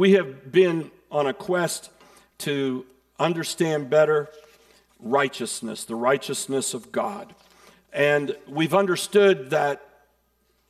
We have been on a quest to understand better righteousness, the righteousness of God. And we've understood that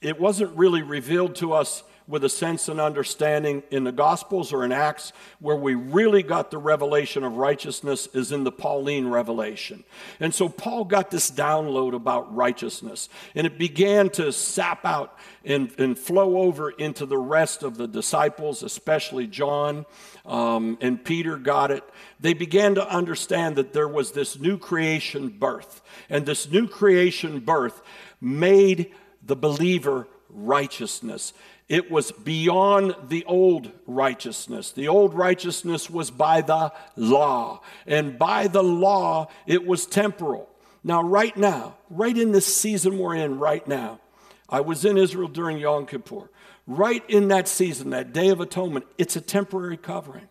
it wasn't really revealed to us with a sense and understanding in the Gospels or in Acts. Where we really got the revelation of righteousness is in the Pauline revelation. And so Paul got this download about righteousness, and it began to sap out and flow over into the rest of the disciples, especially John and Peter got it. They began to understand that there was this new creation birth, and this new creation birth made the believer righteousness. It was beyond the old righteousness. The old righteousness was by the law, and by the law, it was temporal. Now, right now, right in this season we're in right now, I was in Israel during Yom Kippur. Right in that season, that Day of Atonement, it's a temporary covering.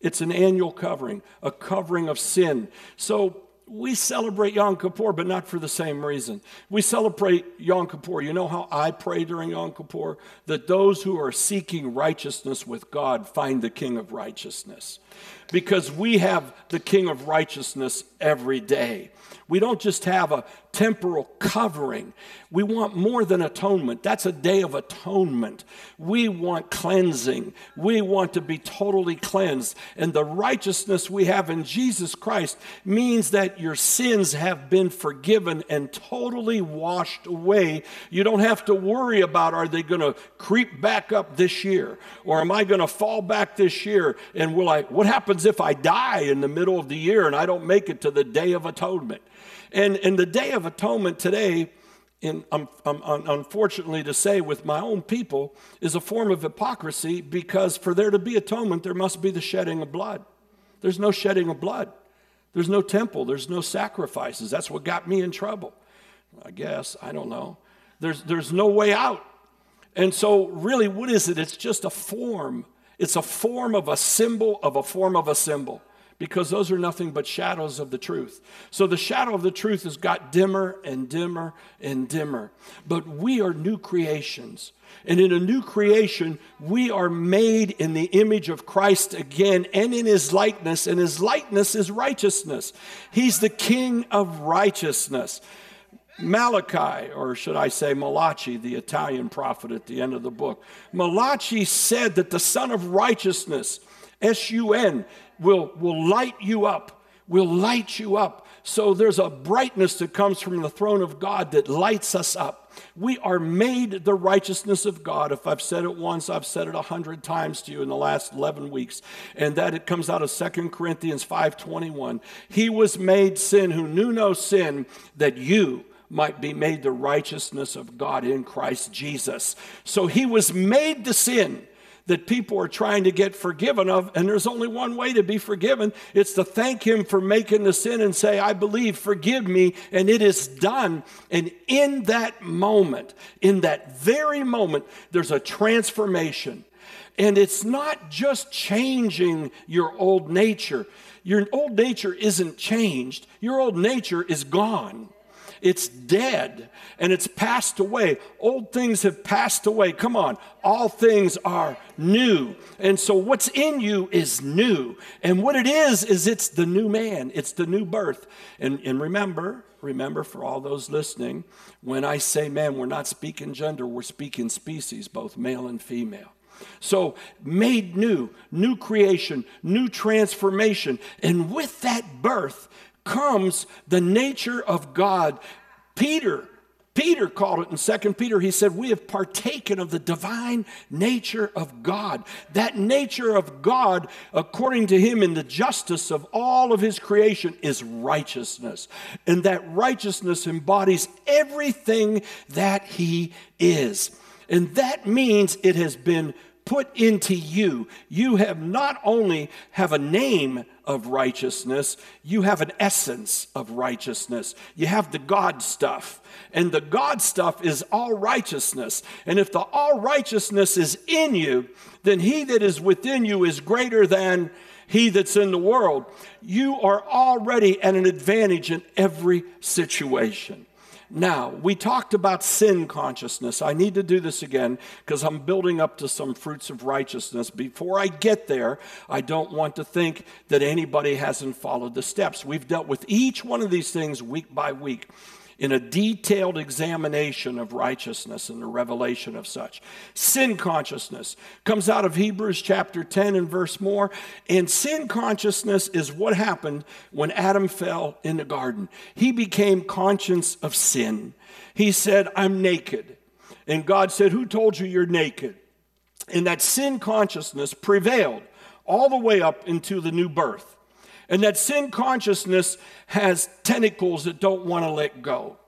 It's an annual covering, a covering of sin. So we celebrate Yom Kippur, but not for the same reason. We celebrate Yom Kippur. You know how I pray during Yom Kippur? That those who are seeking righteousness with God find the King of Righteousness. Because we have the King of Righteousness every day. We don't just have a temporal covering. We want more than atonement. That's a day of atonement. We want cleansing. We want to be totally cleansed. And the righteousness we have in Jesus Christ means that your sins have been forgiven and totally washed away. You don't have to worry about, are they going to creep back up this year? Or am I going to fall back this year? And will I? What happens if I die in the middle of the year and I don't make it to the Day of Atonement? And the Day of Atonement today, I'm unfortunately to say with my own people, is a form of hypocrisy, because for there to be atonement, there must be the shedding of blood. There's no shedding of blood. There's no temple. There's no sacrifices. That's what got me in trouble, I guess. I don't know. There's no way out. And so really, what is it? It's just a form. It's a form of a symbol of a form of a symbol, because those are nothing but shadows of the truth. So the shadow of the truth has got dimmer and dimmer and dimmer. But we are new creations. And in a new creation, we are made in the image of Christ again and in his likeness. And his likeness is righteousness. He's the King of Righteousness. Malachi, or should I say Malachi, the Italian prophet at the end of the book. Malachi said that the Son of Righteousness, S-U-N, will light you up, will light you up. So there's a brightness that comes from the throne of God that lights us up. We are made the righteousness of God. If I've said it once, I've said it 100 times to you in the last 11 weeks. And that it comes out of 2 Corinthians 5:21. He was made sin who knew no sin, that you might be made the righteousness of God in Christ Jesus. So he was made the sin that people are trying to get forgiven of, and there's only one way to be forgiven. It's to thank him for making the sin and say, I believe, forgive me, and it is done. And in that moment, in that very moment, there's a transformation. And it's not just changing your old nature. Your old nature isn't changed. Your old nature is gone. It's dead, and it's passed away. Old things have passed away. Come on, all things are new. And so what's in you is new. And what it is it's the new man. It's the new birth. And remember for all those listening, when I say man, we're not speaking gender. We're speaking species, both male and female. So made new, new creation, new transformation. And with that birth comes the nature of God. Peter called it in 2 Peter. He said, we have partaken of the divine nature of God. That nature of God, according to him, in the justice of all of his creation, is righteousness. And that righteousness embodies everything that he is. And that means it has been put into you. You have not only have a name of righteousness, you have an essence of righteousness. You have the God stuff. And the God stuff is all righteousness. And if the all righteousness is in you, then he that is within you is greater than he that's in the world. You are already at an advantage in every situation. Now, we talked about sin consciousness. I need to do this again because I'm building up to some fruits of righteousness. Before I get there, I don't want to think that anybody hasn't followed the steps. We've dealt with each one of these things week by week in a detailed examination of righteousness and the revelation of such. Sin consciousness comes out of Hebrews chapter 10 and verse more. And sin consciousness is what happened when Adam fell in the garden. He became conscious of sin. He said, I'm naked. And God said, who told you you're naked? And that sin consciousness prevailed all the way up into the new birth. And that sin consciousness has tentacles that don't want to let go.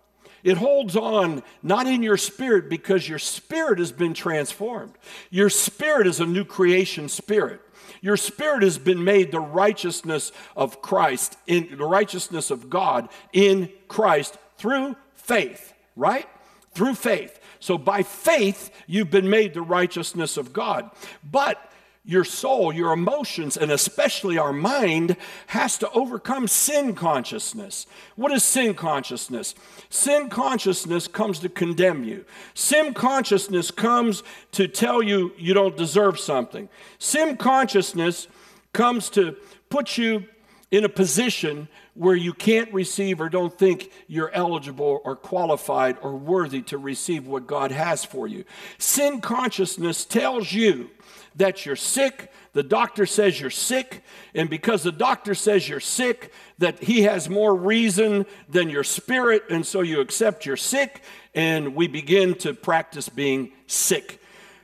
It holds on, not in your spirit, because your spirit has been transformed. Your spirit is a new creation spirit. Your spirit has been made the righteousness of Christ, in the righteousness of God in Christ through faith, right? Through faith. So by faith, you've been made the righteousness of God. But your soul, your emotions, and especially our mind has to overcome sin consciousness. What is sin consciousness? Sin consciousness comes to condemn you. Sin consciousness comes to tell you you don't deserve something. Sin consciousness comes to put you in a position where you can't receive or don't think you're eligible or qualified or worthy to receive what God has for you. Sin consciousness tells you that you're sick, the doctor says you're sick, and because the doctor says you're sick, that he has more reason than your spirit, and so you accept you're sick, and we begin to practice being sick.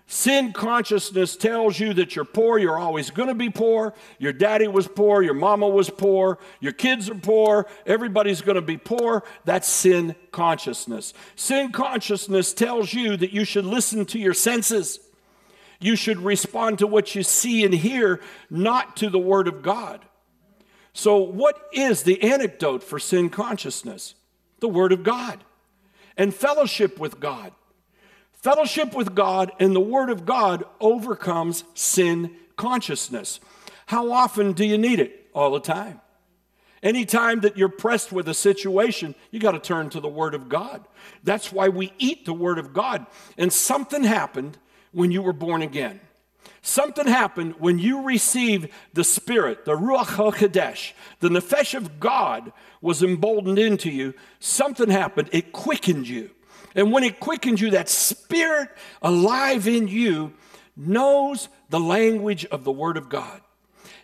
Sin consciousness tells you that you're poor, you're always going to be poor, your daddy was poor, your mama was poor, your kids are poor, everybody's going to be poor. That's sin consciousness. Sin consciousness tells you that you should listen to your senses. You should respond to what you see and hear, not to the Word of God. So what is the antidote for sin consciousness? The Word of God and fellowship with God. Fellowship with God and the Word of God overcomes sin consciousness. How often do you need it? All the time. Anytime that you're pressed with a situation, you got to turn to the Word of God. That's why we eat the Word of God. And something happened when you were born again. Something happened when you received the Spirit, the Ruach HaKodesh, the nefesh of God was emboldened into you. Something happened. It quickened you. And when it quickened you, that Spirit alive in you knows the language of the Word of God.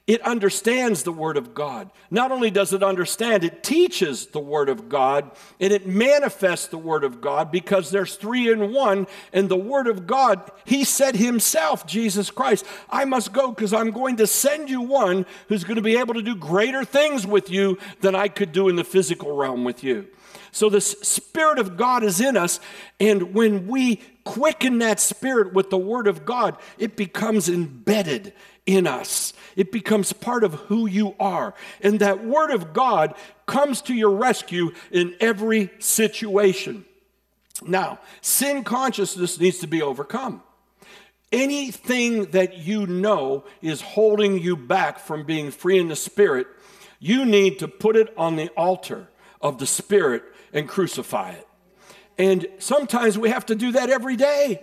It understands the Word of God. Not only does it understand, it teaches the Word of God, and it manifests the Word of God because there's three in one, and the Word of God, He said Himself, Jesus Christ, I must go because I'm going to send you one who's going to be able to do greater things with you than I could do in the physical realm with you. So the Spirit of God is in us, and when we quicken that Spirit with the Word of God, it becomes embedded in us. It becomes part of who you are. And that Word of God comes to your rescue in every situation. Now, sin consciousness needs to be overcome. Anything that you know is holding you back from being free in the Spirit, you need to put it on the altar of the Spirit and crucify it. And sometimes we have to do that every day.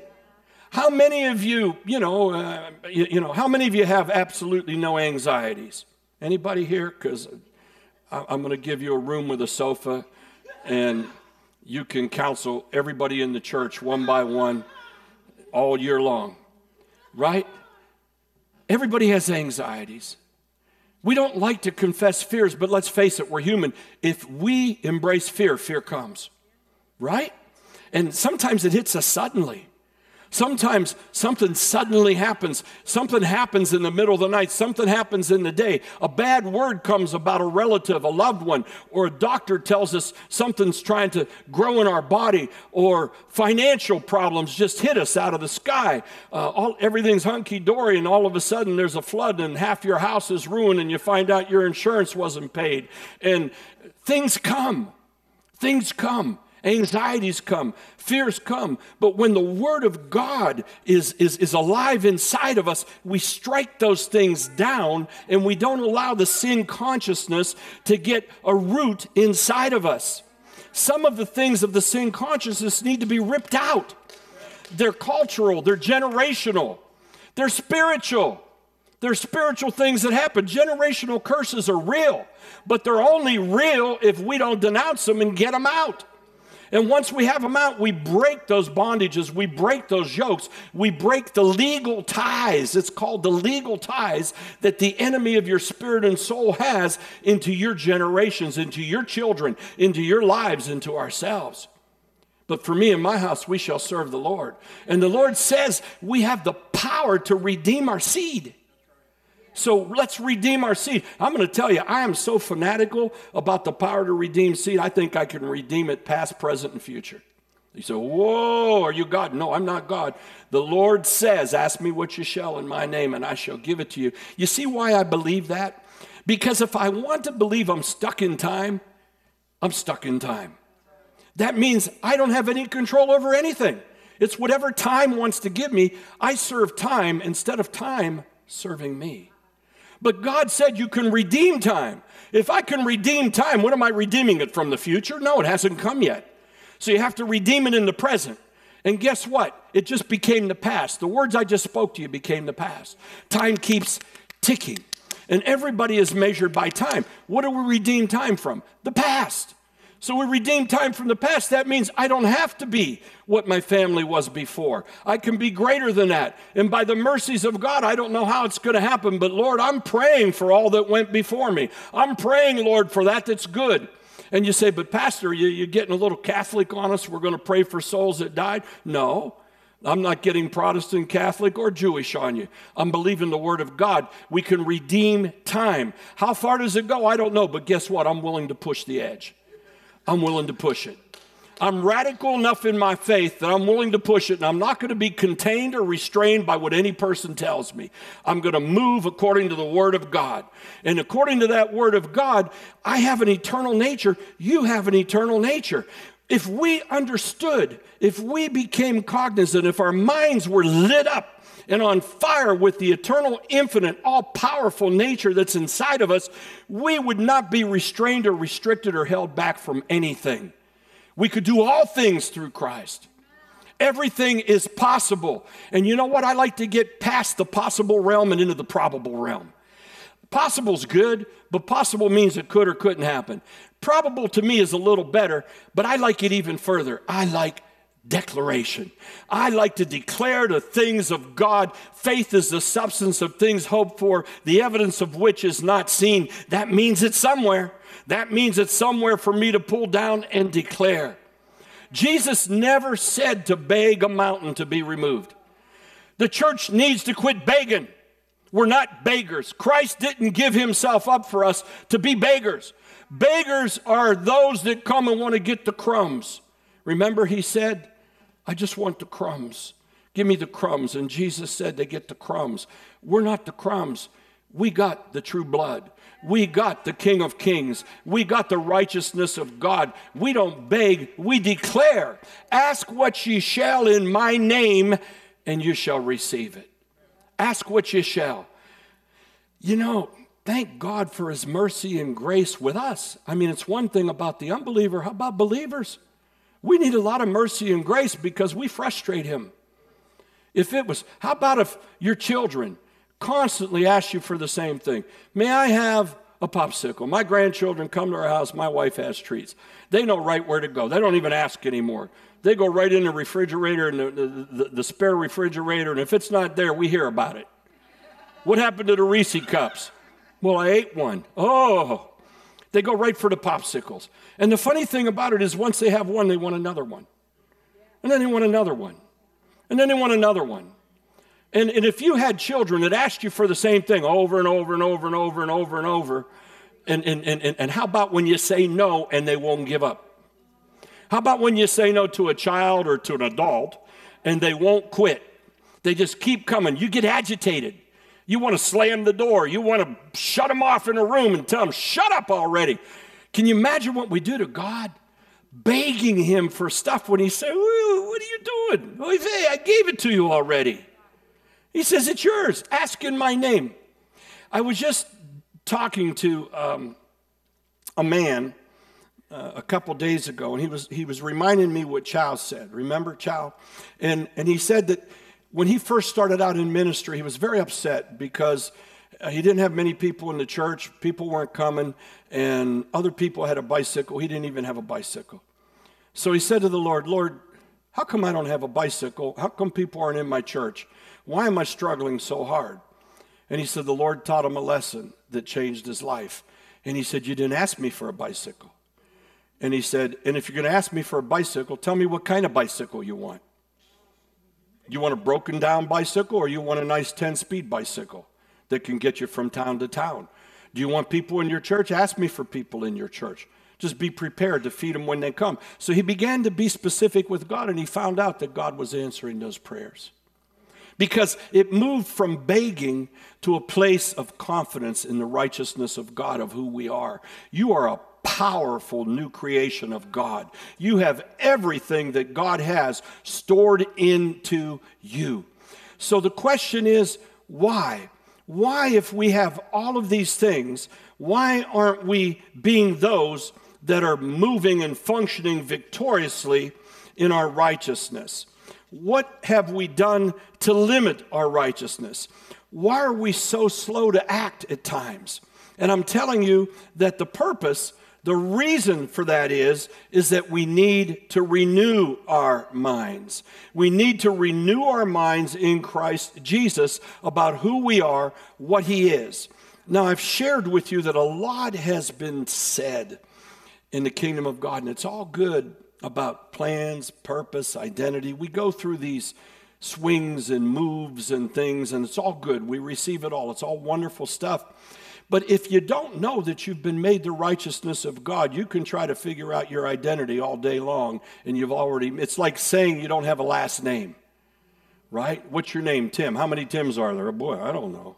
How many of you, how many of you have absolutely no anxieties? Anybody here? Because I'm going to give you a room with a sofa, and you can counsel everybody in the church one by one all year long, right? Everybody has anxieties. We don't like to confess fears, but let's face it, we're human. If we embrace fear, fear comes. Right? And sometimes it hits us suddenly. Sometimes something suddenly happens. Something happens in the middle of the night. Something happens in the day. A bad word comes about a relative, a loved one, or a doctor tells us something's trying to grow in our body, or financial problems just hit us out of the sky. Everything's hunky-dory, and all of a sudden there's a flood, and half your house is ruined, and you find out your insurance wasn't paid. And things come. Things come. Anxieties come, fears come, but when the Word of God is alive inside of us, we strike those things down, and we don't allow the sin consciousness to get a root inside of us. some of the things of the sin consciousness need to be ripped out. They're cultural, they're generational, they're spiritual. There's spiritual things that happen. Generational curses are real, but they're only real if we don't denounce them and get them out. And once we have them out, we break those bondages, we break those yokes, we break the legal ties. It's called the legal ties that the enemy of your spirit and soul has into your generations, into your children, into your lives, into ourselves. But for me and my house, we shall serve the Lord. And the Lord says we have the power to redeem our seed. So let's redeem our seed. I'm going to tell you, I am so fanatical about the power to redeem seed, I think I can redeem it past, present, and future. You say, whoa, are you God? No, I'm not God. The Lord says, ask me what you shall in my name, and I shall give it to you. You see why I believe that? Because if I want to believe I'm stuck in time, I'm stuck in time. That means I don't have any control over anything. It's whatever time wants to give me. I serve time instead of time serving me. But God said you can redeem time. If I can redeem time, what am I redeeming it from, the future? No, it hasn't come yet. So you have to redeem it in the present. And guess what? It just became the past. The words I just spoke to you became the past. Time keeps ticking. And everybody is measured by time. What do we redeem time from? The past. So we redeem time from the past. That means I don't have to be what my family was before. I can be greater than that. And by the mercies of God, I don't know how it's going to happen, but Lord, I'm praying for all that went before me. I'm praying, Lord, for that that's good. And you say, but Pastor, you're getting a little Catholic on us. We're going to pray for souls that died. No, I'm not getting Protestant, Catholic, or Jewish on you. I'm believing the Word of God. We can redeem time. How far does it go? I don't know, but guess what? I'm willing to push the edge. I'm willing to push it. I'm radical enough in my faith that I'm willing to push it, and I'm not going to be contained or restrained by what any person tells me. I'm going to move according to the Word of God. And according to that Word of God, I have an eternal nature. You have an eternal nature. If we understood, if we became cognizant, if our minds were lit up and on fire with the eternal, infinite, all-powerful nature that's inside of us, we would not be restrained or restricted or held back from anything. We could do all things through Christ. Everything is possible. And you know what? I like to get past the possible realm and into the probable realm. Possible is good, but possible means it could or couldn't happen. Probable to me is a little better, but I like it even further. I like declaration. I like to declare the things of God. Faith is the substance of things hoped for, the evidence of which is not seen. That means it's somewhere. That means it's somewhere for me to pull down and declare. Jesus never said to beg a mountain to be removed. The church needs to quit begging. We're not beggars. Christ didn't give himself up for us to be beggars. Beggars are those that come and want to get the crumbs. Remember, he said, I just want the crumbs. Give me the crumbs. And Jesus said they get the crumbs. We're not the crumbs. We got the true blood. We got the King of Kings. We got the righteousness of God. We don't beg. We declare. Ask what ye shall in my name, and you shall receive it. Ask what ye shall. You know, thank God for his mercy and grace with us. I mean, it's one thing about the unbeliever. How about believers? We need a lot of mercy and grace because we frustrate him. How about if your children constantly ask you for the same thing? May I have a popsicle? My grandchildren come to our house. My wife has treats. They know right where to go. They don't even ask anymore. They go right in the refrigerator and the spare refrigerator, and if it's not there, we hear about it. What happened to the Reese cups? Well, I ate one. Oh. They go right for the popsicles. And the funny thing about it is once they have one, they want another one. And then they want another one. And then they want another one. And if you had children that asked you for the same thing over and over and over and over and over and over, and how about when you say no and they won't give up? How about when you say no to a child or to an adult and they won't quit? They just keep coming. You get agitated. You want to slam the door. You want to shut them off in a room and tell them, shut up already. Can you imagine what we do to God? Begging him for stuff when he said, what are you doing? Well, hey, I gave it to you already. He says, it's yours. Ask in my name. I was just talking to a man a couple days ago, and he was reminding me what Chow said. Remember Chow? And he said that when he first started out in ministry, he was very upset because he didn't have many people in the church. People weren't coming, and other people had a bicycle. He didn't even have a bicycle. So he said to the Lord, "Lord, how come I don't have a bicycle? How come people aren't in my church? Why am I struggling so hard?" And he said the Lord taught him a lesson that changed his life. And he said, "You didn't ask me for a bicycle." And he said, "And if you're going to ask me for a bicycle, tell me what kind of bicycle you want. You want a broken down bicycle, or you want a nice 10-speed bicycle that can get you from town to town? Do you want people in your church? Ask me for people in your church. Just be prepared to feed them when they come." So he began to be specific with God, and he found out that God was answering those prayers, because it moved from begging to a place of confidence in the righteousness of God, of who we are. You are a powerful new creation of God. You have everything that God has stored into you. So the question is, why? Why, if we have all of these things, why aren't we being those that are moving and functioning victoriously in our righteousness? What have we done to limit our righteousness? Why are we so slow to act at times? And I'm telling you that the purpose, the reason for that is that we need to renew our minds. We need to renew our minds in Christ Jesus about who we are, what He is. Now, I've shared with you that a lot has been said in the kingdom of God, and it's all good about plans, purpose, identity. We go through these swings and moves and things, and it's all good. We receive it all. It's all wonderful stuff. But if you don't know that you've been made the righteousness of God, you can try to figure out your identity all day long, and you've already, it's like saying you don't have a last name, right? What's your name? Tim. How many Tims are there? Oh, boy, I don't know.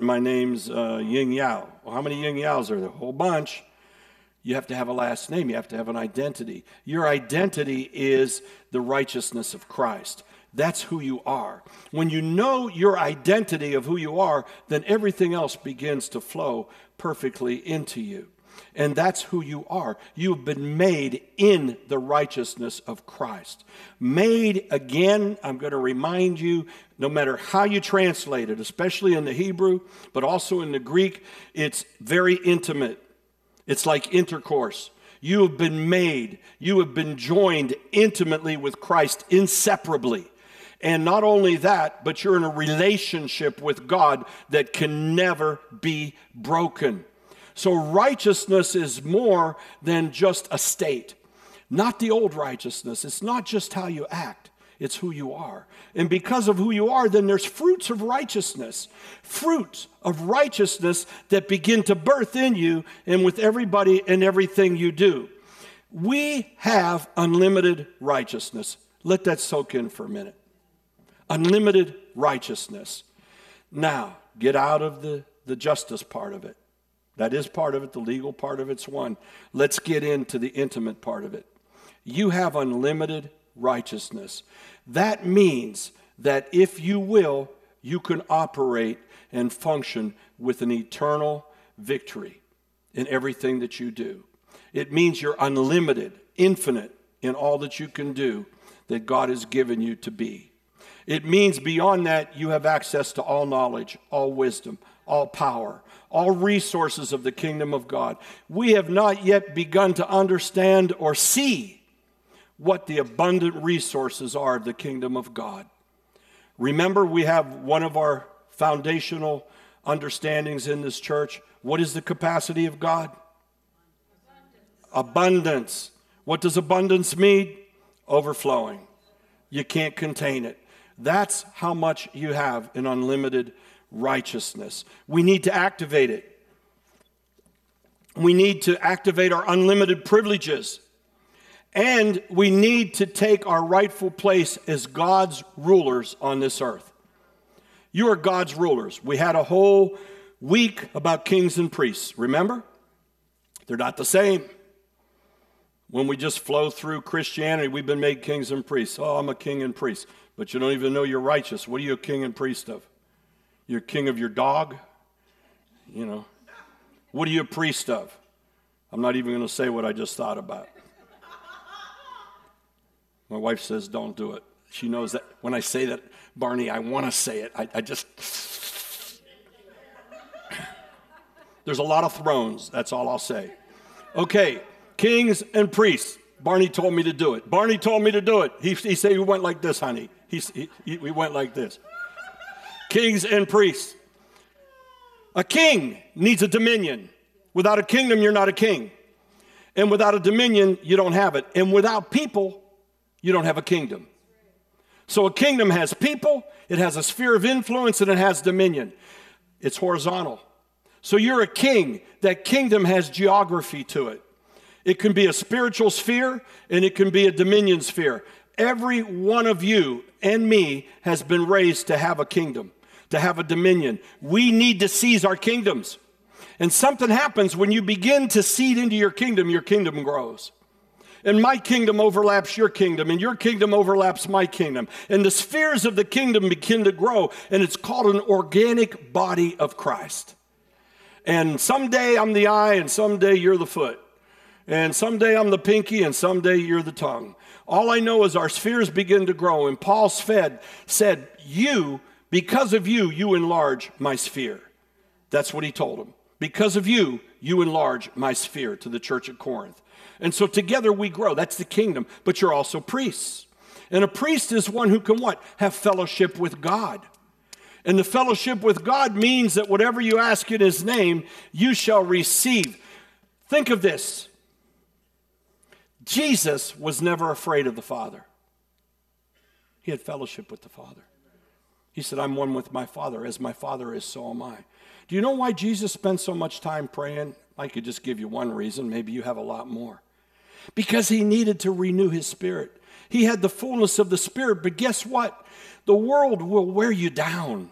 My name's Ying Yao. Well, how many Ying Yaos are there? A whole bunch. You have to have a last name. You have to have an identity. Your identity is the righteousness of Christ. That's who you are. When you know your identity of who you are, then everything else begins to flow perfectly into you. And that's who you are. You've been made in the righteousness of Christ. Made again, I'm going to remind you, no matter how you translate it, especially in the Hebrew, but also in the Greek, it's very intimate. It's like intercourse. You have been made. You have been joined intimately with Christ, inseparably. And not only that, but you're in a relationship with God that can never be broken. So righteousness is more than just a state. Not the old righteousness. It's not just how you act. It's who you are. And because of who you are, then there's fruits of righteousness. Fruits of righteousness that begin to birth in you and with everybody and everything you do. We have unlimited righteousness. Let that soak in for a minute. Unlimited righteousness. Now, get out of the justice part of it. That is part of it. The legal part of it's one. Let's get into the intimate part of it. You have unlimited righteousness. That means that if you will, you can operate and function with an eternal victory in everything that you do. It means you're unlimited, infinite in all that you can do that God has given you to be. It means beyond that, you have access to all knowledge, all wisdom, all power, all resources of the kingdom of God. We have not yet begun to understand or see what the abundant resources are of the kingdom of God. Remember, we have one of our foundational understandings in this church. What is the capacity of God? Abundance. What does abundance mean? Overflowing. You can't contain it. That's how much you have in unlimited righteousness. We need to activate it. We need to activate our unlimited privileges. And we need to take our rightful place as God's rulers on this earth. You are God's rulers. We had a whole week about kings and priests. Remember? They're not the same. When we just flow through Christianity, we've been made kings and priests. Oh, I'm a king and priest. But you don't even know you're righteous. What are you a king and priest of? You're king of your dog? You know. What are you a priest of? I'm not even going to say what I just thought about. My wife says, don't do it. She knows that when I say that, Barney, I want to say it. I just... There's a lot of thrones. That's all I'll say. Okay, kings and priests. Barney told me to do it. Barney told me to do it. He said, we went like this, honey. We went like this. Kings and priests. A king needs a dominion. Without a kingdom, you're not a king. And without a dominion, you don't have it. And without people, you don't have a kingdom. So a kingdom has people, it has a sphere of influence, and it has dominion. It's horizontal. So you're a king. That kingdom has geography to it. It can be a spiritual sphere, and it can be a dominion sphere. Every one of you and me has been raised to have a kingdom, to have a dominion. We need to seize our kingdoms. And something happens when you begin to seed into your kingdom grows. And my kingdom overlaps your kingdom, and your kingdom overlaps my kingdom. And the spheres of the kingdom begin to grow, and it's called an organic body of Christ. And someday I'm the eye, and someday you're the foot. And someday I'm the pinky, and someday you're the tongue. All I know is our spheres begin to grow, and Paul said, you, because of you, you enlarge my sphere. That's what he told him. Because of you, you enlarge my sphere to the church at Corinth. And so together we grow. That's the kingdom. But you're also priests. And a priest is one who can what? Have fellowship with God. And the fellowship with God means that whatever you ask in his name, you shall receive. Think of this. Jesus was never afraid of the Father. He had fellowship with the Father. He said, I'm one with my Father. As my Father is, so am I. Do you know why Jesus spent so much time praying? I could just give you one reason. Maybe you have a lot more. Because he needed to renew his spirit. He had the fullness of the Spirit, but guess what? The world will wear you down.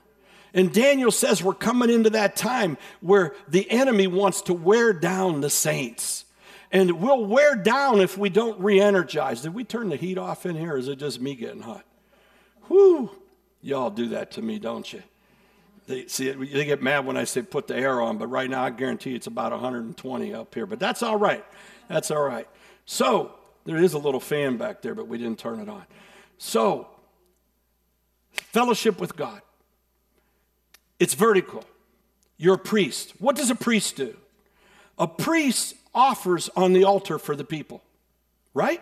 And Daniel says we're coming into that time where the enemy wants to wear down the saints. And we'll wear down if we don't re-energize. Did we turn the heat off in here, or is it just me getting hot? Whew. Y'all do that to me, don't you? They get mad when I say put the air on, but right now I guarantee it's about 120 up here. But that's all right. That's all right. So there is a little fan back there, but we didn't turn it on. So fellowship with God. It's vertical. You're a priest. What does a priest do? A priest offers on the altar for the people, right?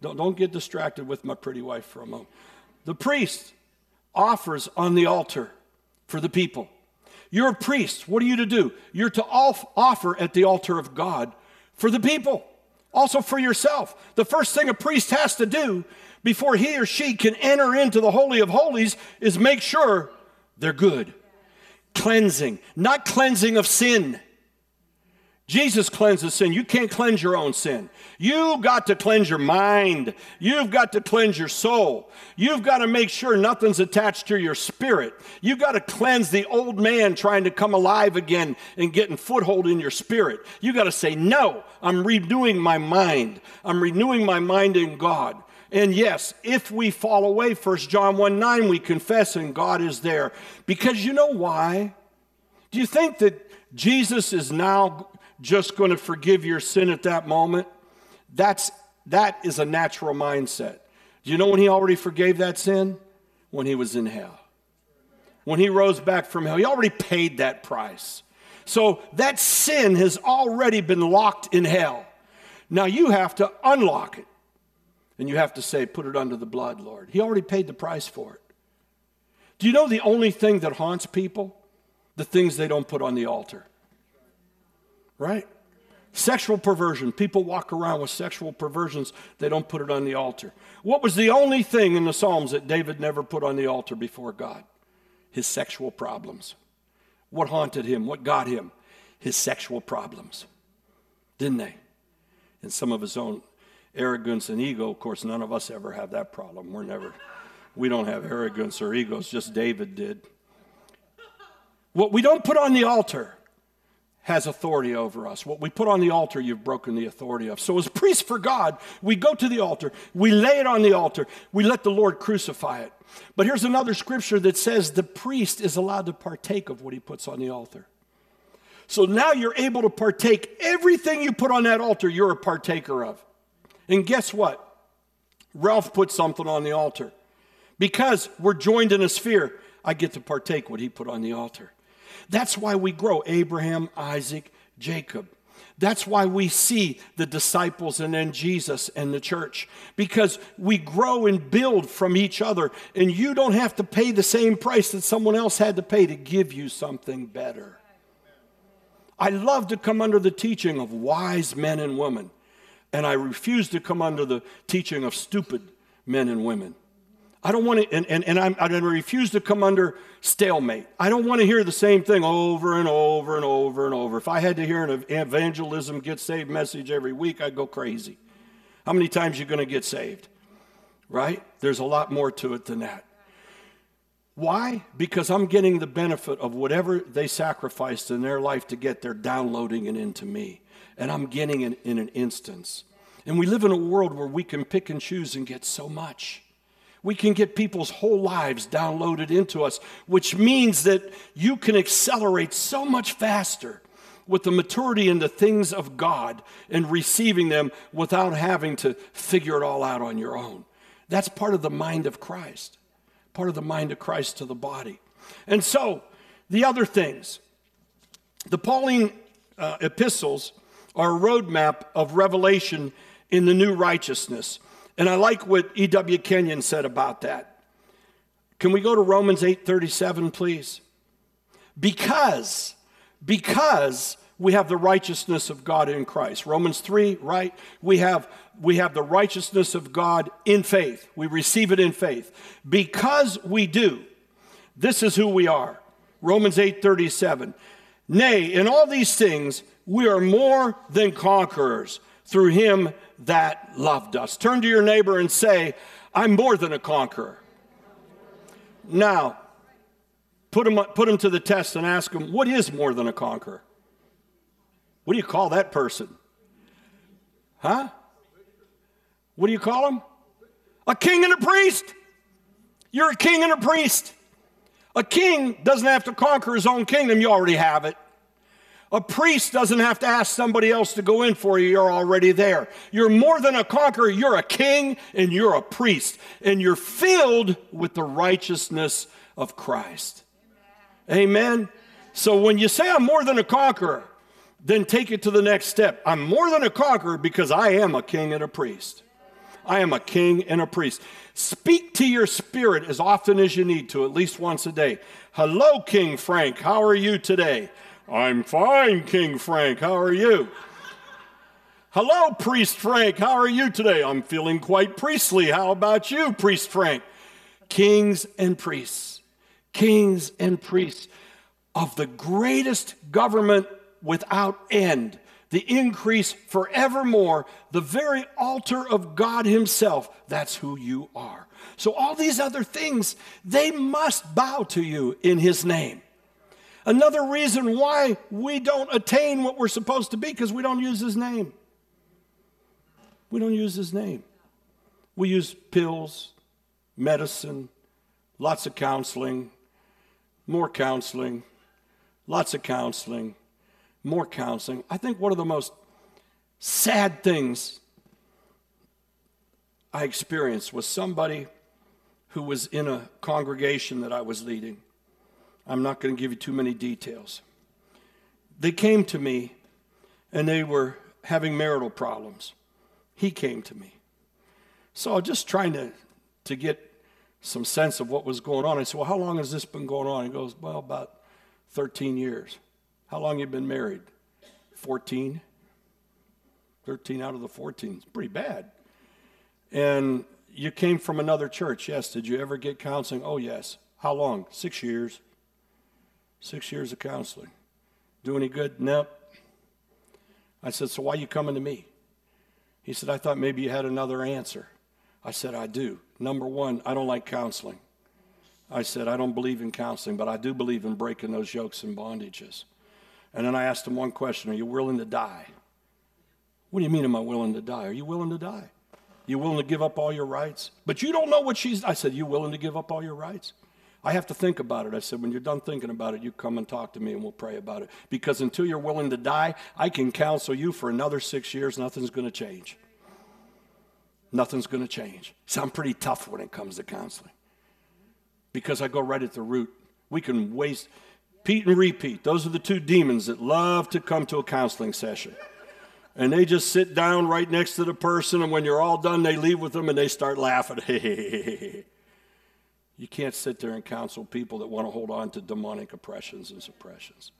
Don't get distracted with my pretty wife for a moment. The priest offers on the altar for the people. You're a priest. What are you to do? You're to offer at the altar of God for the people, also for yourself. The first thing a priest has to do before he or she can enter into the Holy of Holies is make sure they're good. Cleansing, not cleansing of sin. Jesus cleanses sin. You can't cleanse your own sin. You've got to cleanse your mind. You've got to cleanse your soul. You've got to make sure nothing's attached to your spirit. You've got to cleanse the old man trying to come alive again and getting foothold in your spirit. You've got to say, no, I'm renewing my mind. I'm renewing my mind in God. And yes, if we fall away, 1 John 1:9, we confess and God is there. Because you know why? Do you think that Jesus is now just going to forgive your sin at that moment? That is a natural mindset. Do you know when he already forgave that sin? When he was in hell. When he rose back from hell, he already paid that price. So that sin has already been locked in hell. Now you have to unlock it. And you have to say, put it under the blood, Lord. He already paid the price for it. Do you know the only thing that haunts people? The things they don't put on the altar. Right? Sexual perversion. People walk around with sexual perversions. They don't put it on the altar. What was the only thing in the Psalms that David never put on the altar before God? His sexual problems. What haunted him? What got him? His sexual problems. Didn't they? And some of his own arrogance and ego. Of course, none of us ever have that problem. We don't have arrogance or egos. Just David did. What we don't put on the altar has authority over us. What we put on the altar, you've broken the authority of. So as priests for God, we go to the altar. We lay it on the altar. We let the Lord crucify it. But here's another scripture that says the priest is allowed to partake of what he puts on the altar. So now you're able to partake. Everything you put on that altar, you're a partaker of. And guess what? Ralph put something on the altar. Because we're joined in a sphere, I get to partake what he put on the altar. That's why we grow. Abraham, Isaac, Jacob. That's why we see the disciples and then Jesus and the church, because we grow and build from each other, and you don't have to pay the same price that someone else had to pay to give you something better. I love to come under the teaching of wise men and women, and I refuse to come under the teaching of stupid men and women. I don't want to, I refuse to come under stalemate. I don't want to hear the same thing over and over and over and over. If I had to hear an evangelism get saved message every week, I'd go crazy. How many times are you going to get saved? Right? There's a lot more to it than that. Why? Because I'm getting the benefit of whatever they sacrificed in their life to get, they're downloading it into me. And I'm getting it in an instance. And we live in a world where we can pick and choose and get so much. We can get people's whole lives downloaded into us, which means that you can accelerate so much faster with the maturity in the things of God and receiving them without having to figure it all out on your own. That's part of the mind of Christ, part of the mind of Christ to the body. And so the other things, the Pauline epistles are a roadmap of revelation in the new righteousness. And I like what E.W. Kenyon said about that. Can we go to Romans 8:37, please? Because we have the righteousness of God in Christ. Romans 3, right? We have the righteousness of God in faith. We receive it in faith. Because we do, this is who we are. Romans 8:37. Nay, in all these things, we are more than conquerors through him that loved us. Turn to your neighbor and say, I'm more than a conqueror. Now, put him to the test and ask him, what is more than a conqueror? What do you call that person? Huh? What do you call him? A king and a priest. You're a king and a priest. A king doesn't have to conquer his own kingdom. You already have it. A priest doesn't have to ask somebody else to go in for you. You're already there. You're more than a conqueror. You're a king and you're a priest. And you're filled with the righteousness of Christ. Amen. So when you say I'm more than a conqueror, then take it to the next step. I'm more than a conqueror because I am a king and a priest. I am a king and a priest. Speak to your spirit as often as you need to, at least once a day. Hello, King Frank. How are you today? I'm fine, King Frank. How are you? Hello, Priest Frank. How are you today? I'm feeling quite priestly. How about you, Priest Frank? Kings and priests. Kings and priests of the greatest government without end. The increase forevermore. The very altar of God himself. That's who you are. So all these other things, they must bow to you in his name. Another reason why we don't attain what we're supposed to be because we don't use his name. We don't use his name. We use pills, medicine, lots of counseling, more counseling, lots of counseling, more counseling. I think one of the most sad things I experienced was somebody who was in a congregation that I was leading. I'm not going to give you too many details. They came to me, and they were having marital problems. He came to me. So just trying to get some sense of what was going on. I said, well, how long has this been going on? He goes, well, about 13 years. How long have you been married? 14. 13 out of the 14. It's pretty bad. And you came from another church. Yes. Did you ever get counseling? Oh, yes. How long? 6 years. 6 years of counseling. Do any good? No. I said, so why are you coming to me? He said, I thought maybe you had another answer. I said, I do. Number one, I don't like counseling. I said, I don't believe in counseling, but I do believe in breaking those yokes and bondages. And then I asked him one question, are you willing to die? What do you mean am I willing to die? Are you willing to die? You willing to give up all your rights? But you don't know what she's... I said, you willing to give up all your rights? I have to think about it. I said, when you're done thinking about it, you come and talk to me and we'll pray about it. Because until you're willing to die, I can counsel you for another 6 years. Nothing's going to change. Nothing's going to change. So I'm pretty tough when it comes to counseling. Because I go right at the root. We can waste, Pete and repeat. Those are the two demons that love to come to a counseling session. And they just sit down right next to the person, and when you're all done, they leave with them and they start laughing. You can't sit there and counsel people that want to hold on to demonic oppressions and suppressions.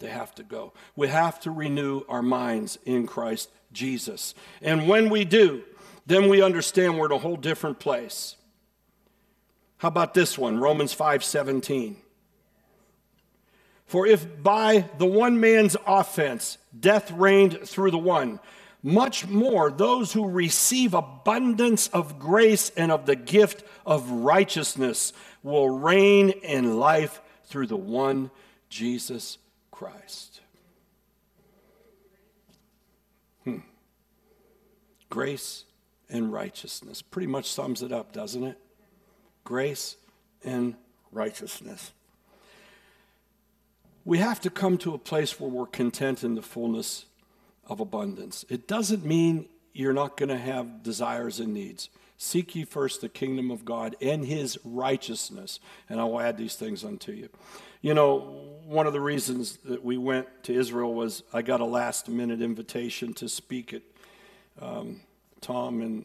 They have to go. We have to renew our minds in Christ Jesus. And when we do, then we understand we're at a whole different place. How about this one? Romans 5:17. For if by the one man's offense death reigned through the one, much more those who receive abundance of grace and of the gift of righteousness will reign in life through the one Jesus Christ. Grace and righteousness. Pretty much sums it up, doesn't it? Grace and righteousness. We have to come to a place where we're content in the fullness of abundance. It doesn't mean you're not going to have desires and needs. Seek ye first the kingdom of God and his righteousness, and I will add these things unto you. You know, one of the reasons that we went to Israel was I got a last-minute invitation to speak at Tom and...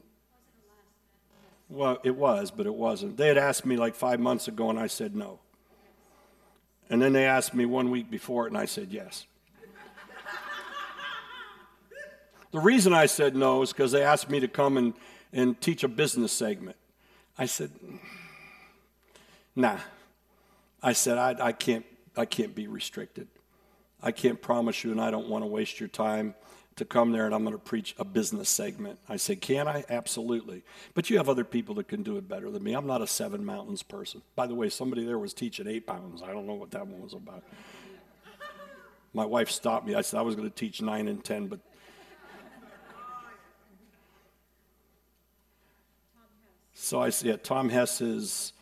Well, it was, but it wasn't. They had asked me like 5 months ago, and I said no. And then they asked me 1 week before it, and I said yes. The reason I said no is because they asked me to come and teach a business segment. I said, nah. I said, I can't be restricted. I can't promise you, and I don't want to waste your time to come there, and I'm going to preach a business segment. I said, can I? Absolutely. But you have other people that can do it better than me. I'm not a seven mountains person. By the way, somebody there was teaching 8 pounds. I don't know what that one was about. My wife stopped me. I said, I was going to teach 9 and 10, but so I said, yeah, Tom Hess's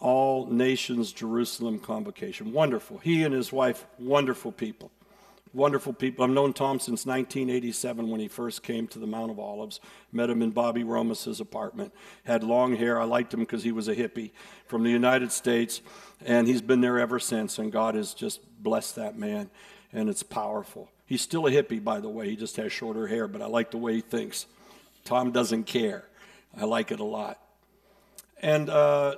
All Nations Jerusalem Convocation. Wonderful. He and his wife, wonderful people. Wonderful people. I've known Tom since 1987 when he first came to the Mount of Olives. Met him in Bobby Romas' apartment. Had long hair. I liked him because he was a hippie from the United States. And he's been there ever since. And God has just blessed that man. And it's powerful. He's still a hippie, by the way. He just has shorter hair. But I like the way he thinks. Tom doesn't care. I like it a lot. And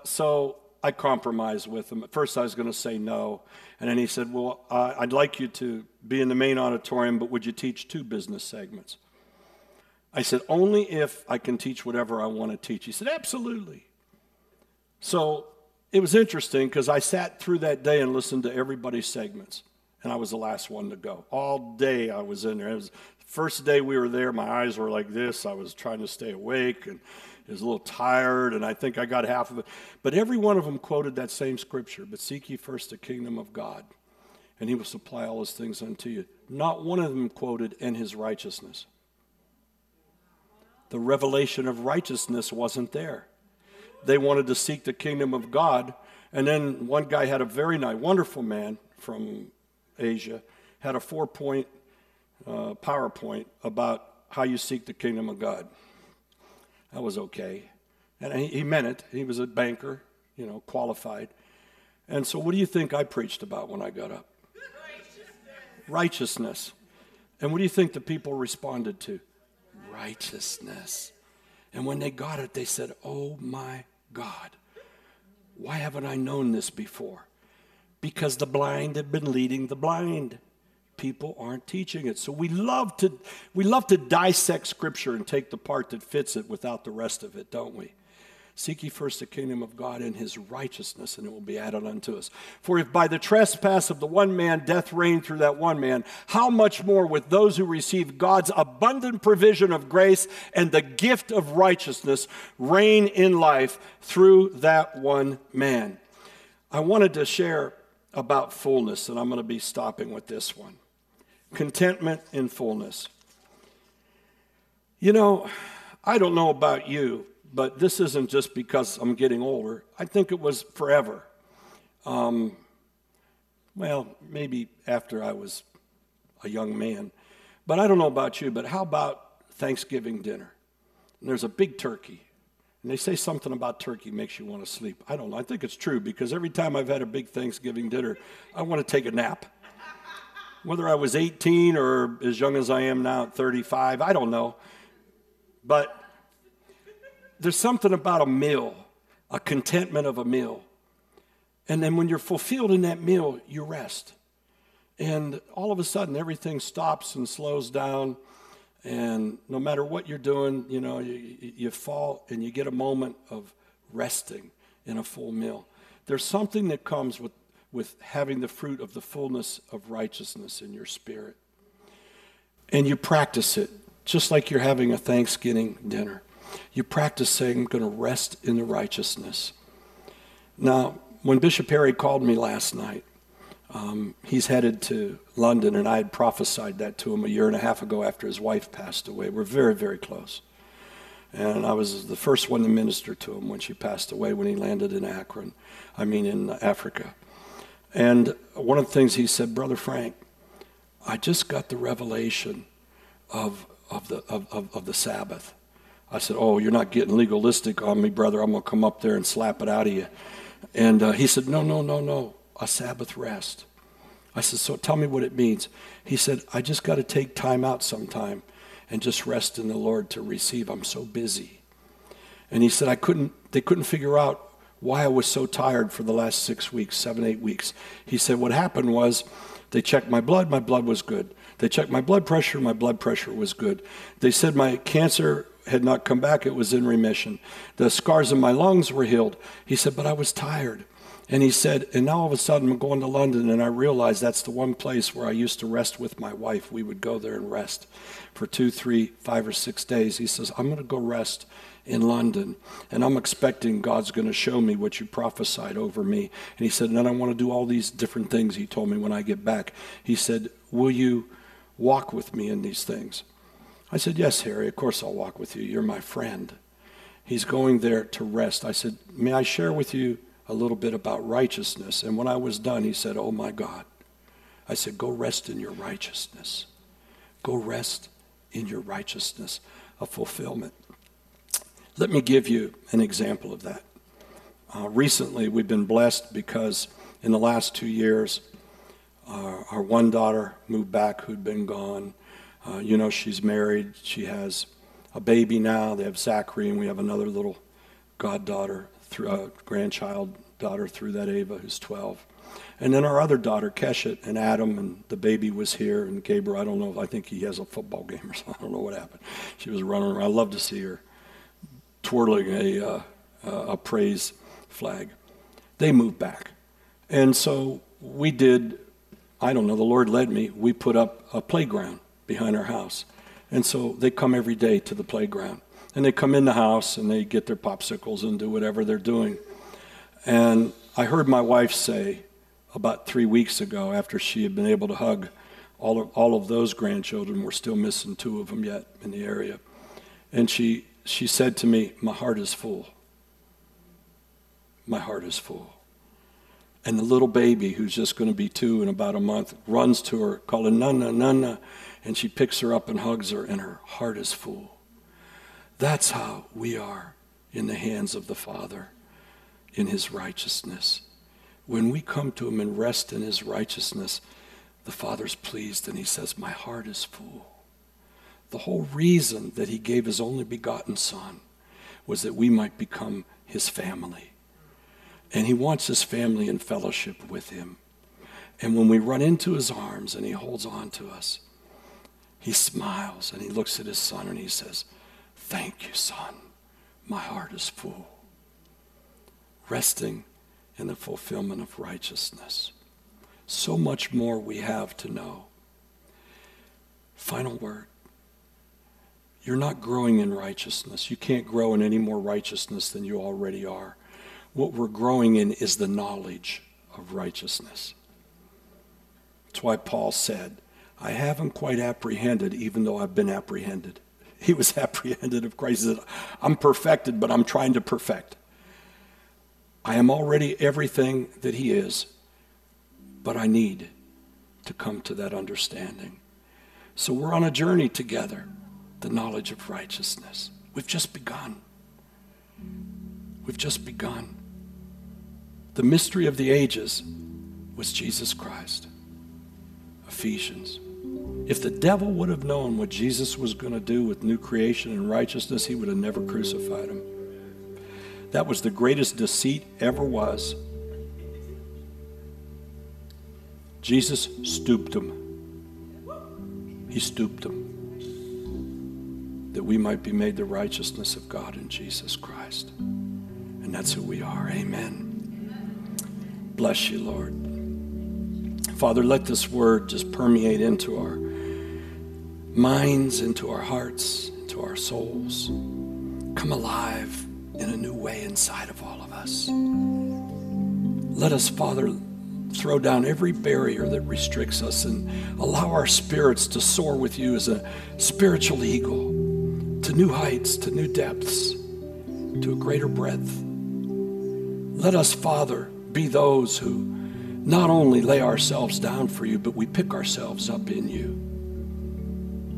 so I compromised with him. At first I was going to say no. And then he said, well, I'd like you to be in the main auditorium, but would you teach two business segments? I said, only if I can teach whatever I want to teach. He said, absolutely. So it was interesting because I sat through that day and listened to everybody's segments. And I was the last one to go. All day I was in there. It was the first day we were there. My eyes were like this. I was trying to stay awake and I was a little tired, and I think I got half of it. But every one of them quoted that same scripture, but seek ye first the kingdom of God, and he will supply all his things unto you. Not one of them quoted in his righteousness. The revelation of righteousness wasn't there. They wanted to seek the kingdom of God, and then one guy had a very nice, wonderful man from Asia, had a 4-point PowerPoint about how you seek the kingdom of God. That was okay. And he meant it. He was a banker, you know, qualified. And so what do you think I preached about when I got up? Righteousness. And what do you think the people responded to? Righteousness. And when they got it, they said, oh my God, why haven't I known this before? Because the blind have been leading the blind. People aren't teaching it. So we love to dissect Scripture and take the part that fits it without the rest of it, don't we? Seek ye first the kingdom of God and his righteousness, and it will be added unto us. For if by the trespass of the one man death reigned through that one man, how much more with those who receive God's abundant provision of grace and the gift of righteousness reign in life through that one man. I wanted to share about fullness, and I'm going to be stopping with this one. Contentment in fullness. You know, I don't know about you, but this isn't just because I'm getting older. I think it was forever. Well, maybe after I was a young man. But I don't know about you, but how about Thanksgiving dinner? And there's a big turkey. And they say something about turkey makes you want to sleep. I don't know. I think it's true because every time I've had a big Thanksgiving dinner, I want to take a nap. Whether I was 18 or as young as I am now at 35, I don't know. But there's something about a meal, a contentment of a meal. And then when you're fulfilled in that meal, you rest. And all of a sudden, everything stops and slows down. And no matter what you're doing, you know, you fall and you get a moment of resting in a full meal. There's something that comes with having the fruit of the fullness of righteousness in your spirit. And you practice it, just like you're having a Thanksgiving dinner. You practice saying, I'm going to rest in the righteousness. Now, when Bishop Perry called me last night, he's headed to London, and I had prophesied that to him a year and a half ago after his wife passed away. We're very, very close. And I was the first one to minister to him when she passed away, when he landed in in Africa. And one of the things he said, Brother Frank, I just got the revelation of the Sabbath. I said, oh, you're not getting legalistic on me, brother. I'm going to come up there and slap it out of you. And he said, no. A Sabbath rest. I said, so tell me what it means. He said, I just got to take time out sometime and just rest in the Lord to receive. I'm so busy. And he said, they couldn't figure out why I was so tired for the last 6 weeks, 7, 8 weeks. He said, what happened was they checked my blood was good. They checked my blood pressure was good. They said my cancer had not come back, it was in remission. The scars in my lungs were healed. He said, but I was tired. And he said, and now all of a sudden I'm going to London, and I realize that's the one place where I used to rest with my wife. We would go there and rest for 2, 3, 5, or 6 days. He says, I'm going to go rest in London, and I'm expecting God's going to show me what you prophesied over me. And he said, and then I want to do all these different things, he told me, when I get back. He said, will you walk with me in these things? I said, yes, Harry, of course I'll walk with you. You're my friend. He's going there to rest. I said, may I share with you a little bit about righteousness? And when I was done, he said, oh my God. I said, go rest in your righteousness. Go rest in your righteousness of fulfillment. Let me give you an example of that. Recently, we've been blessed because in the last 2 years, our one daughter moved back who'd been gone. She's married. She has a baby now. They have Zachary, and we have another little goddaughter, grandchild daughter through that Ava, who's 12. And then our other daughter, Keshet, and Adam, and the baby was here, and Gabriel, I don't know, I think he has a football game or something. I don't know what happened. She was running around. I love to see her twirling a praise flag. They moved back. And so we did, I don't know, the Lord led me. We put up a playground behind our house. And so they come every day to the playground. And they come in the house and they get their popsicles and do whatever they're doing. And I heard my wife say about 3 weeks ago, after she had been able to hug all of those grandchildren, we're still missing 2 of them yet in the area. And she said to me, my heart is full. My heart is full. And the little baby, who's just going to be 2 in about a month, runs to her, calling, Nana, Nana. And she picks her up and hugs her, and her heart is full. That's how we are in the hands of the Father, in his righteousness. When we come to him and rest in his righteousness, the Father's pleased, and he says, my heart is full. The whole reason that he gave his only begotten Son was that we might become his family. And he wants his family in fellowship with him. And when we run into his arms and he holds on to us, he smiles and he looks at his son and he says, thank you, son. My heart is full. Resting in the fulfillment of righteousness. So much more we have to know. Final word. You're not growing in righteousness. You can't grow in any more righteousness than you already are. What we're growing in is the knowledge of righteousness. That's why Paul said, I haven't quite apprehended, even though I've been apprehended. He was apprehended of Christ. He said, I'm perfected, but I'm trying to perfect. I am already everything that he is, but I need to come to that understanding. So we're on a journey together, the knowledge of righteousness. We've just begun. We've just begun. The mystery of the ages was Jesus Christ. Ephesians. If the devil would have known what Jesus was going to do with new creation and righteousness, he would have never crucified him. That was the greatest deceit ever was. Jesus stooped him. He stooped him that we might be made the righteousness of God in Jesus Christ. And that's who we are. Amen. Bless you, Lord. Father, let this word just permeate into our minds, into our hearts, into our souls. Come alive in a new way inside of all of us. Let us, Father, throw down every barrier that restricts us and allow our spirits to soar with you as a spiritual eagle to new heights, to new depths, to a greater breadth. Let us, Father, be those who not only lay ourselves down for you, but we pick ourselves up in you.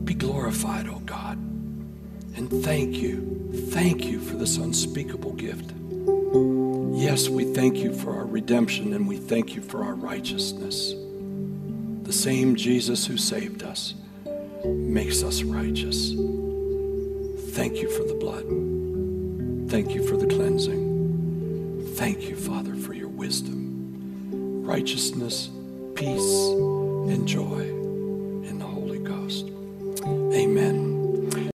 Be glorified, O God. And thank you for this unspeakable gift. Yes, we thank you for our redemption and we thank you for our righteousness. The same Jesus who saved us makes us righteous. Thank you for the blood. Thank you for the cleansing. Thank you, Father, for your wisdom, righteousness, peace, and joy.